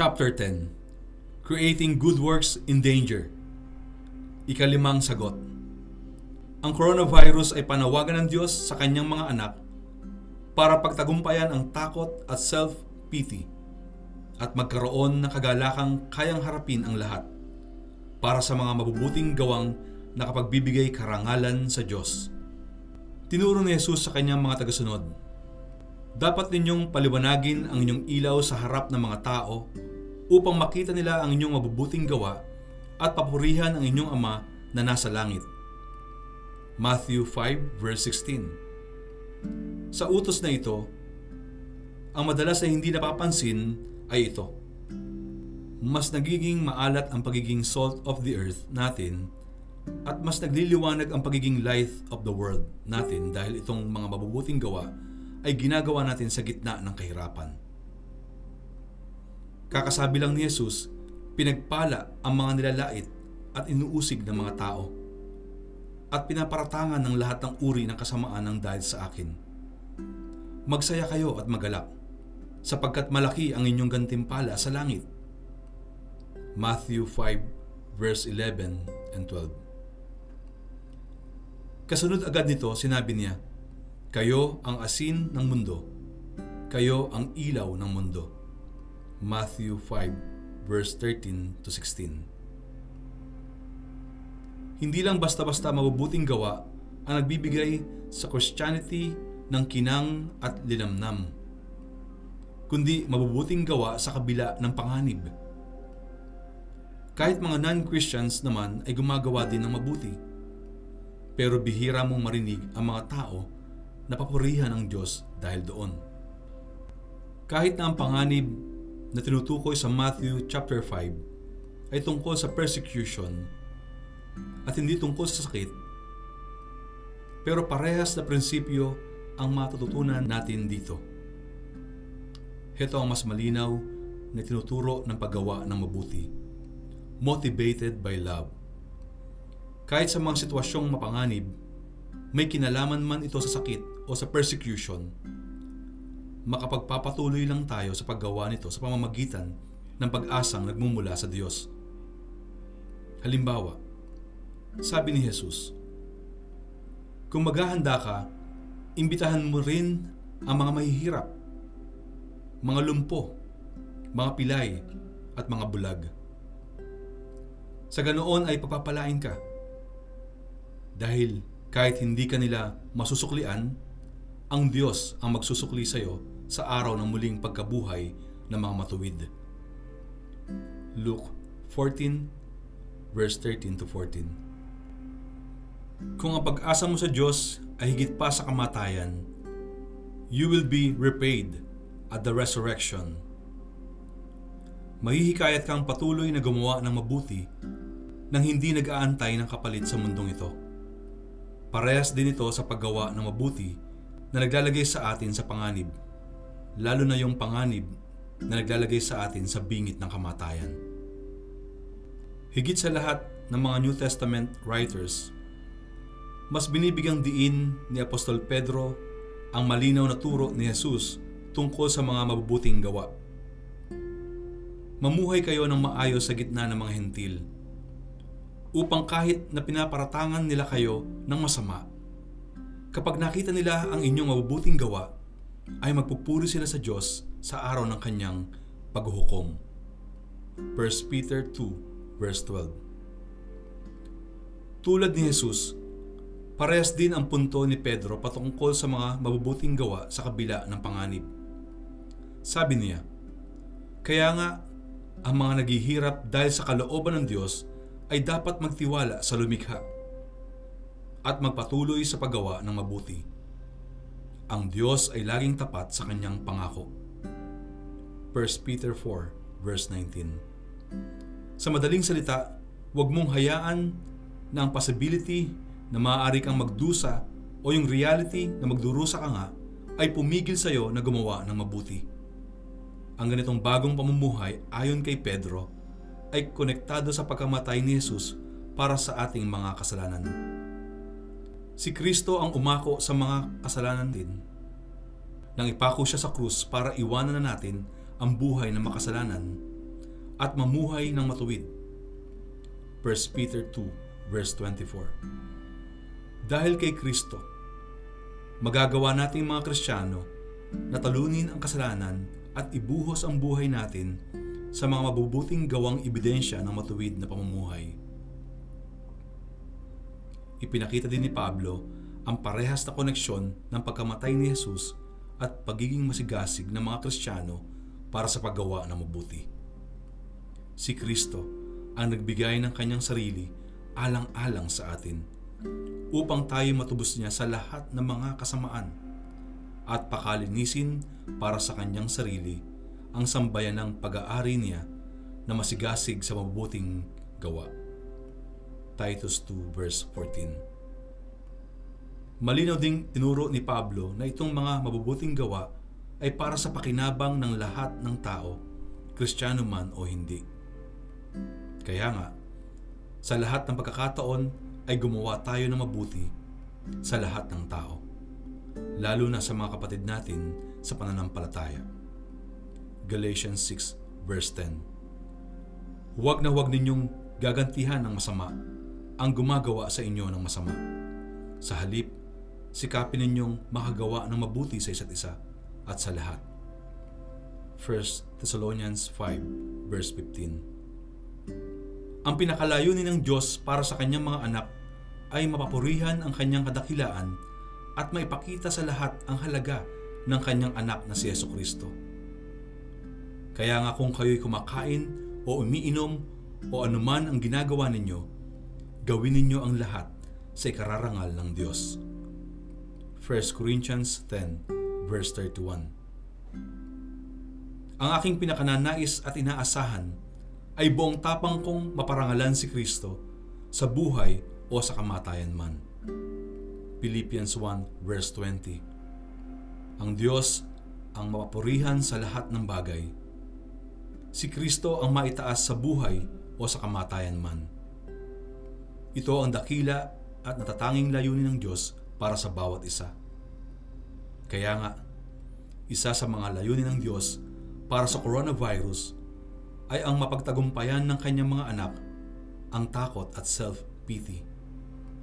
Chapter 10, Creating Good Works in Danger. Ikalimang sagot. Ang coronavirus ay panawagan ng Diyos sa kanyang mga anak para pagtagumpayan ang takot at self-pity at magkaroon ng kagalakang kayang harapin ang lahat para sa mga mabubuting gawang nakapagbibigay karangalan sa Diyos. Tinuro ni Jesus sa kanyang mga tagasunod, dapat ninyong paliwanagin ang inyong ilaw sa harap ng mga tao upang makita nila ang inyong mabubuting gawa at papurihan ang inyong Ama na nasa langit. Matthew 5 verse 16. Sa utos na ito, ang madalas ay hindi napapansin ay ito. Mas nagiging maalat ang pagiging salt of the earth natin at mas nagliliwanag ang pagiging light of the world natin dahil itong mga mabubuting gawa ay ginagawa natin sa gitna ng kahirapan. Kakasabi lang ni Jesus, pinagpala ang mga nilalait at inuusig ng mga tao at pinaparatangan ng lahat ng uri ng kasamaan ng dahil sa akin. Magsaya kayo at magalak, sapagkat malaki ang inyong gantimpala sa langit. Matthew 5 verse 11 and 12. Kasunod agad nito, sinabi niya, kayo ang asin ng mundo, kayo ang ilaw ng mundo. Matthew 5 verse 13 to 16. Hindi lang basta-basta mabubuting gawa ang nagbibigay sa Christianity ng kinang at linamnam, kundi mabubuting gawa sa kabila ng panganib. Kahit mga non-Christians naman ay gumagawa din ng mabuti, pero bihira mong marinig ang mga tao na papurihan ng Diyos dahil doon. Kahit na ang panganib na tinutukoy sa Matthew chapter 5 ay tungkol sa persecution at hindi tungkol sa sakit, pero parehas na prinsipyo ang matututunan natin dito. Heto ang mas malinaw na tinuturo ng paggawa ng mabuti, motivated by love. Kahit sa mga sitwasyong mapanganib, may kinalaman man ito sa sakit o sa persecution, makapagpapatuloy lang tayo sa paggawa nito sa pamamagitan ng pag-asang nagmumula sa Diyos. Halimbawa, sabi ni Jesus, kung maghahanda ka, imbitahan mo rin ang mga mahihirap, mga lumpo, mga pilay, at mga bulag. Sa ganoon ay papapalain ka. Dahil kahit hindi ka nila masusuklian, ang Diyos ang magsusukli sa iyo sa araw ng muling pagkabuhay ng mga matuwid. Luke 14 verse 13 to 14. Kung ang pag-asa mo sa Diyos ay higit pa sa kamatayan, you will be repaid at the resurrection. Mahihikayat kang patuloy na gumawa ng mabuti nang hindi nag-aantay ng kapalit sa mundong ito. Parehas din ito sa paggawa ng mabuti na naglalagay sa atin sa panganib, lalo na yung panganib na naglalagay sa atin sa bingit ng kamatayan. Higit sa lahat ng mga New Testament writers, mas binibigyang diin ni Apostol Pedro ang malinaw na turo ni Jesus tungkol sa mga mabubuting gawa. Mamuhay kayo ng maayos sa gitna ng mga hentil, upang kahit na pinaparatangan nila kayo ng masama, kapag nakita nila ang inyong mabubuting gawa, ay magpupuri sila sa Diyos sa araw ng kanyang paghuhukom. 1 Peter 2 verse 12. Tulad ni Jesus, parehas din ang punto ni Pedro patungkol sa mga mabubuting gawa sa kabila ng panganib. Sabi niya, kaya nga, ang mga naghihirap dahil sa kalooban ng Diyos ay dapat magtiwala sa lumikha at magpatuloy sa paggawa ng mabuti. Ang Diyos ay laging tapat sa kanyang pangako. 1 Peter 4 verse 19. Sa madaling salita, huwag mong hayaan na ang possibility na maaari kang magdusa o yung reality na magdurusa ka nga ay pumigil sa iyo na gumawa ng mabuti. Ang ganitong bagong pamumuhay ayon kay Pedro ay konektado sa pagkamatay ni Jesus para sa ating mga kasalanan. Si Kristo ang umako sa mga kasalanan din, nang ipako siya sa krus para iwanan na natin ang buhay na makasalanan at mamuhay ng matuwid. 1 Peter 2, verse 24. Dahil kay Kristo, magagawa nating mga Kristiyano na talunin ang kasalanan at ibuhos ang buhay natin sa mga mabubuting gawang ebidensya ng matuwid na pamumuhay. Ipinakita din ni Pablo ang parehas na koneksyon ng pagkamatay ni Jesus at pagiging masigasig ng mga Kristiyano para sa paggawa ng mabuti. Si Kristo ang nagbigay ng kanyang sarili alang-alang sa atin upang tayo matubos niya sa lahat ng mga kasamaan at pakalinisin para sa kanyang sarili ang sambayan ng pag-aari niya na masigasig sa mabuting gawa. Titus 2 verse 14. Malinaw ding tinuro ni Pablo na itong mga mabubuting gawa ay para sa pakinabang ng lahat ng tao, Kristiyano man o hindi. Kaya nga, sa lahat ng pagkakataon ay gumawa tayo ng mabuti sa lahat ng tao, lalo na sa mga kapatid natin sa pananampalataya. Galatians 6 verse 10. Huwag na huwag ninyong gagantihan ng masama ang gumagawa sa inyo ng masama. Sa halip, sikapin ninyong makagawa ng mabuti sa isa't isa at sa lahat. 1 Thessalonians 5 verse 15. Ang pinakalayunin ng Diyos para sa kanyang mga anak ay mapapurihan ang kanyang kadakilaan at maipakita sa lahat ang halaga ng kanyang anak na si Jesucristo. Kaya nga kung kayo'y kumakain o umiinom o anuman ang ginagawa ninyo, gawin ninyo ang lahat sa ikararangal ng Diyos. 1 Corinthians 10 verse 31. Ang aking pinakananais at inaasahan ay buong tapang kong maparangalan si Kristo sa buhay o sa kamatayan man. Philippians 1 verse 20. Ang Diyos ang mapapurihan sa lahat ng bagay. Si Kristo ang maitaas sa buhay o sa kamatayan man. Ito ang dakila at natatanging layunin ng Diyos para sa bawat isa. Kaya nga, isa sa mga layunin ng Diyos para sa coronavirus ay ang mapagtagumpayan ng kanyang mga anak ang takot at self-pity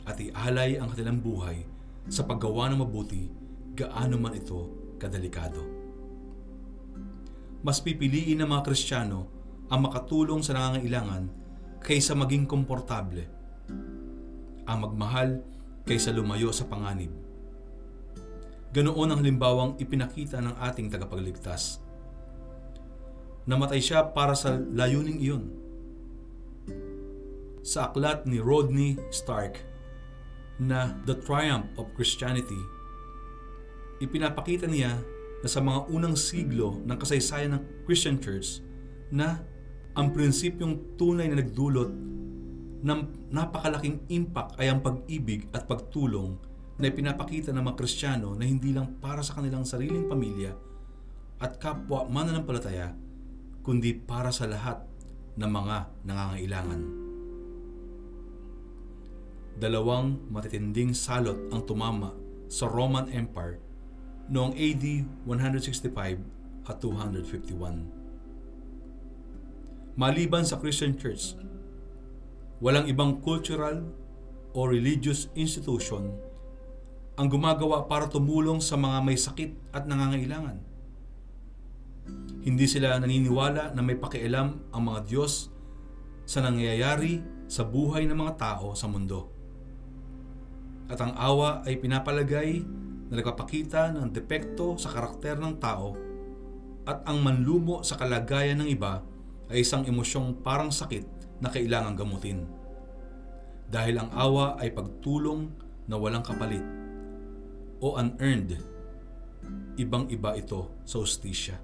at ialay ang kanilang buhay sa paggawa ng mabuti gaano man ito kadelikado. Mas pipiliin ng mga Kristiyano ang makatulong sa nangangailangan kaysa maging komportable, ang magmahal kaysa lumayo sa panganib. Ganoon ang halimbawang ipinakita ng ating tagapagligtas. Namatay siya para sa layuning iyon. Sa aklat ni Rodney Stark na The Triumph of Christianity, ipinapakita niya na sa mga unang siglo ng kasaysayan ng Christian Church na ang prinsipyong tunay na nagdulot ng napakalaking impact ay ang pag-ibig at pagtulong na ipinapakita ng mga Kristiyano na hindi lang para sa kanilang sariling pamilya at kapwa mananampalataya, kundi para sa lahat ng mga nangangailangan. Dalawang matitinding salot ang tumama sa Roman Empire noong AD 165 at 251. Maliban sa Christian Church, walang ibang cultural o religious institution ang gumagawa para tumulong sa mga may sakit at nangangailangan. Hindi sila naniniwala na may pakialam ang mga Diyos sa nangyayari sa buhay ng mga tao sa mundo. At ang awa ay pinapalagay na nagpapakita ng depekto sa karakter ng tao at ang manlumo sa kalagayan ng iba ay isang emosyong parang sakit na kailangang gamutin. Dahil ang awa ay pagtulong na walang kapalit o unearned, ibang-iba ito sa hustisya.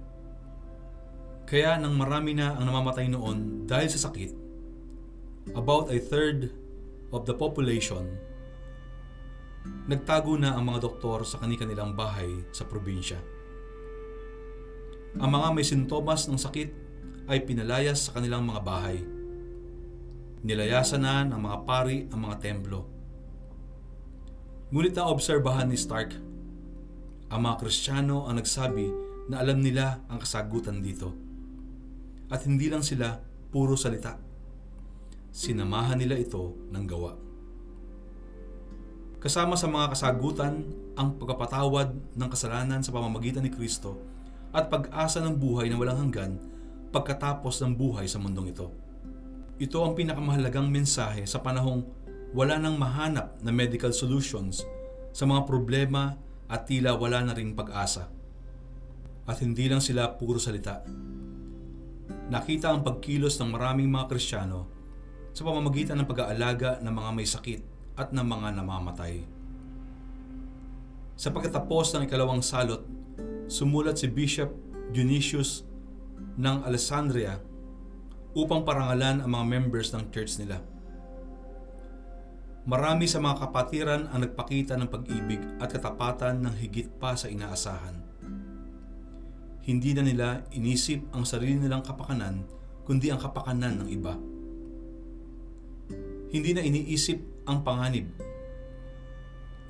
Kaya nang marami na ang namamatay noon dahil sa sakit, about a third of the population, nagtago na ang mga doktor sa kanilang bahay sa probinsya. Ang mga may sintomas ng sakit ay pinalayas sa kanilang mga bahay. Nilayasan na ng mga pari ang mga templo. Ngunit naobserbahan ni Stark, ang mga Kristiyano ang nagsabi na alam nila ang kasagutan dito. At hindi lang sila puro salita. Sinamahan nila ito ng gawa. Kasama sa mga kasagutan ang pagpapatawad ng kasalanan sa pamamagitan ni Kristo at pag-asa ng buhay na walang hanggan pagkatapos ng buhay sa mundong ito. Ito ang pinakamahalagang mensahe sa panahong wala nang mahanap na medical solutions sa mga problema at tila wala na ring pag-asa. At hindi lang sila puro salita. Nakita ang pagkilos ng maraming mga Kristiyano sa pamamagitan ng pag-aalaga ng mga may sakit at ng mga namamatay. Sa pagkatapos ng ikalawang salot, sumulat si Bishop Junius ng Alexandria upang parangalan ang mga members ng church nila. Marami sa mga kapatiran ang nagpakita ng pag-ibig at katapatan ng higit pa sa inaasahan. Hindi na nila inisip ang sarili nilang kapakanan, kundi ang kapakanan ng iba. Hindi na iniisip ang panganib.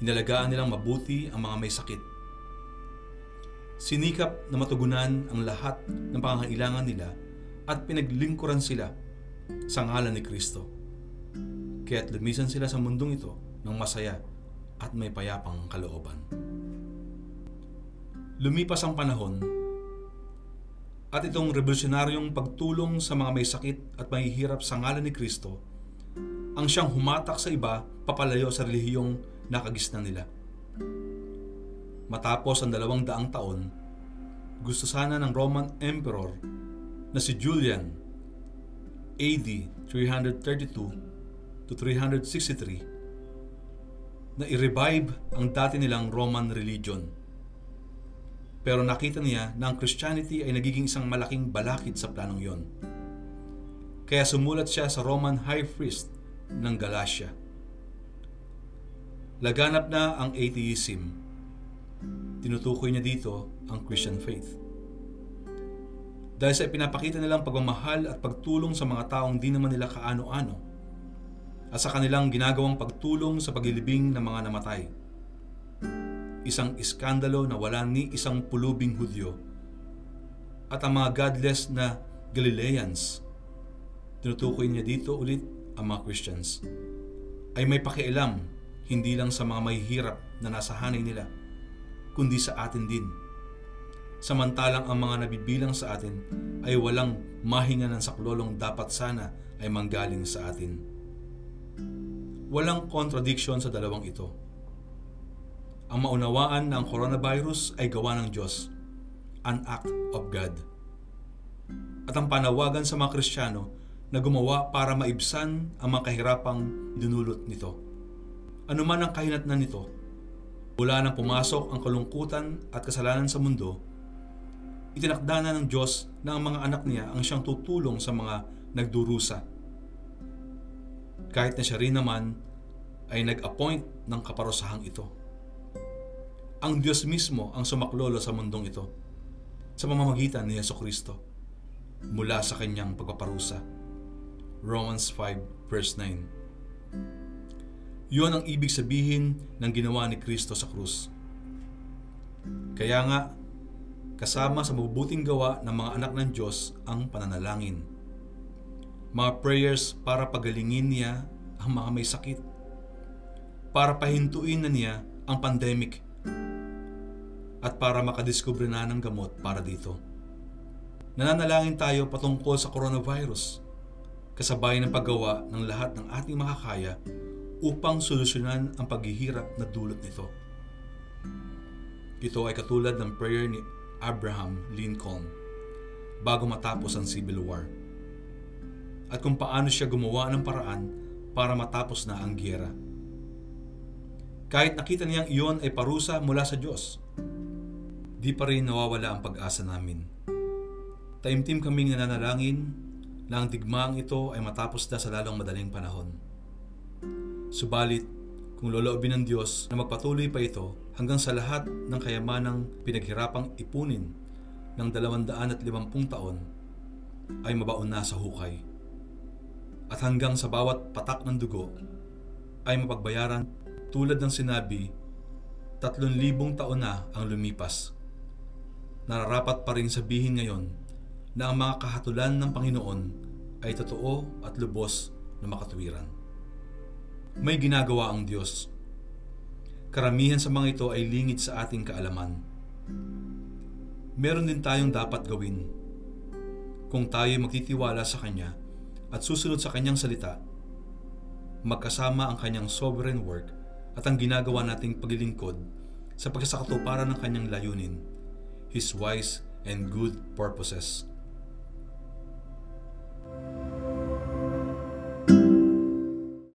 Inalagaan nilang mabuti ang mga may sakit. Sinikap na matugunan ang lahat ng pangangailangan nila at pinaglingkuran sila sa ngalan ni Kristo. Kaya't lumisan sila sa mundong ito ng masaya at may payapang kalooban. Lumipas ang panahon at itong revolusyonaryong pagtulong sa mga may sakit at mahihirap sa ngalan ni Kristo ang siyang humatak sa iba papalayo sa relihiyong nakagisnan nila. Matapos ang 200 taon, gusto sana ng Roman Emperor na si Julian, AD 332 to 363, na i-revive ang dati nilang Roman religion. Pero nakita niya na ang Christianity ay nagiging isang malaking balakid sa planong yon. Kaya sumulat siya sa Roman High Priest ng Galatia. Laganap na ang atheism. Tinutukoy niya dito ang Christian faith. Dahil sa ipinapakita nilang pagmamahal at pagtulong sa mga taong di naman nila kaano-ano at sa kanilang ginagawang pagtulong sa paglilibing ng mga namatay. Isang iskandalo na wala ni isang pulubing Hudyo at ang mga godless na Galileans. Tinutukoy niya dito ulit ang mga Christians ay may pakialam hindi lang sa mga mahihirap na nasa hanay nila kundi sa atin din, samantalang ang mga nabibilang sa atin ay walang mahinga ng saklolong dapat sana ay manggaling sa atin. Walang contradiction sa dalawang ito. Ang maunawaan na ang coronavirus ay gawa ng Diyos, an act of God, at ang panawagan sa mga Kristiyano na gumawa para maibsan ang mga kahirapang dinulot nito. Ano man ang kahinatnan nito, mula nang pumasok ang kalungkutan at kasalanan sa mundo, itinakda na ng Diyos na ang mga anak niya ang siyang tutulong sa mga nagdurusa. Kahit na siya rin naman ay nag-appoint ng kaparosahang ito. Ang Diyos mismo ang sumaklolo sa mundong ito sa pamamagitan ni Jesucristo mula sa kanyang pagpaparusa. Romans 5 verse 9. Yun ang ibig sabihin ng ginawa ni Kristo sa krus. Kaya nga, kasama sa mabubuting gawa ng mga anak ng Diyos ang pananalangin. Mga prayers para pagalingin niya ang mga may sakit. Para pahintuin na niya ang pandemic. At para makadiskubre na ng gamot para dito. Nananalangin tayo patungkol sa coronavirus. Kasabay ng paggawa ng lahat ng ating makakaya upang solusyonan ang paghihirap na dulot nito. Ito ay katulad ng prayer ni Abraham Lincoln bago matapos ang Civil War at kung paano siya gumawa ng paraan para matapos na ang giyera. Kahit nakita niyang iyon ay parusa mula sa Diyos, di pa rin nawawala ang pag-asa namin. Taimtim kaming nananalangin na ang digmaang ito ay matapos na sa lalong madaling panahon. Subalit, kung loloobin ng Diyos na magpatuloy pa ito hanggang sa lahat ng kayamanang pinaghirapang ipunin ng 250 taon ay mabaon na sa hukay. At hanggang sa bawat patak ng dugo ay mapagbayaran tulad ng sinabi, 3,000 taon na ang lumipas. Nararapat pa rin sabihin ngayon na ang mga kahatulan ng Panginoon ay totoo at lubos na makatuwiran. May ginagawa ang Diyos. Karamihan sa mga ito ay lingid sa ating kaalaman. Meron din tayong dapat gawin. Kung tayo magtitiwala sa Kanya at susunod sa Kanyang salita, magkasama ang Kanyang sovereign work at ang ginagawa nating paglilingkod sa pagsasakatuparan ng Kanyang layunin, His wise and good purposes.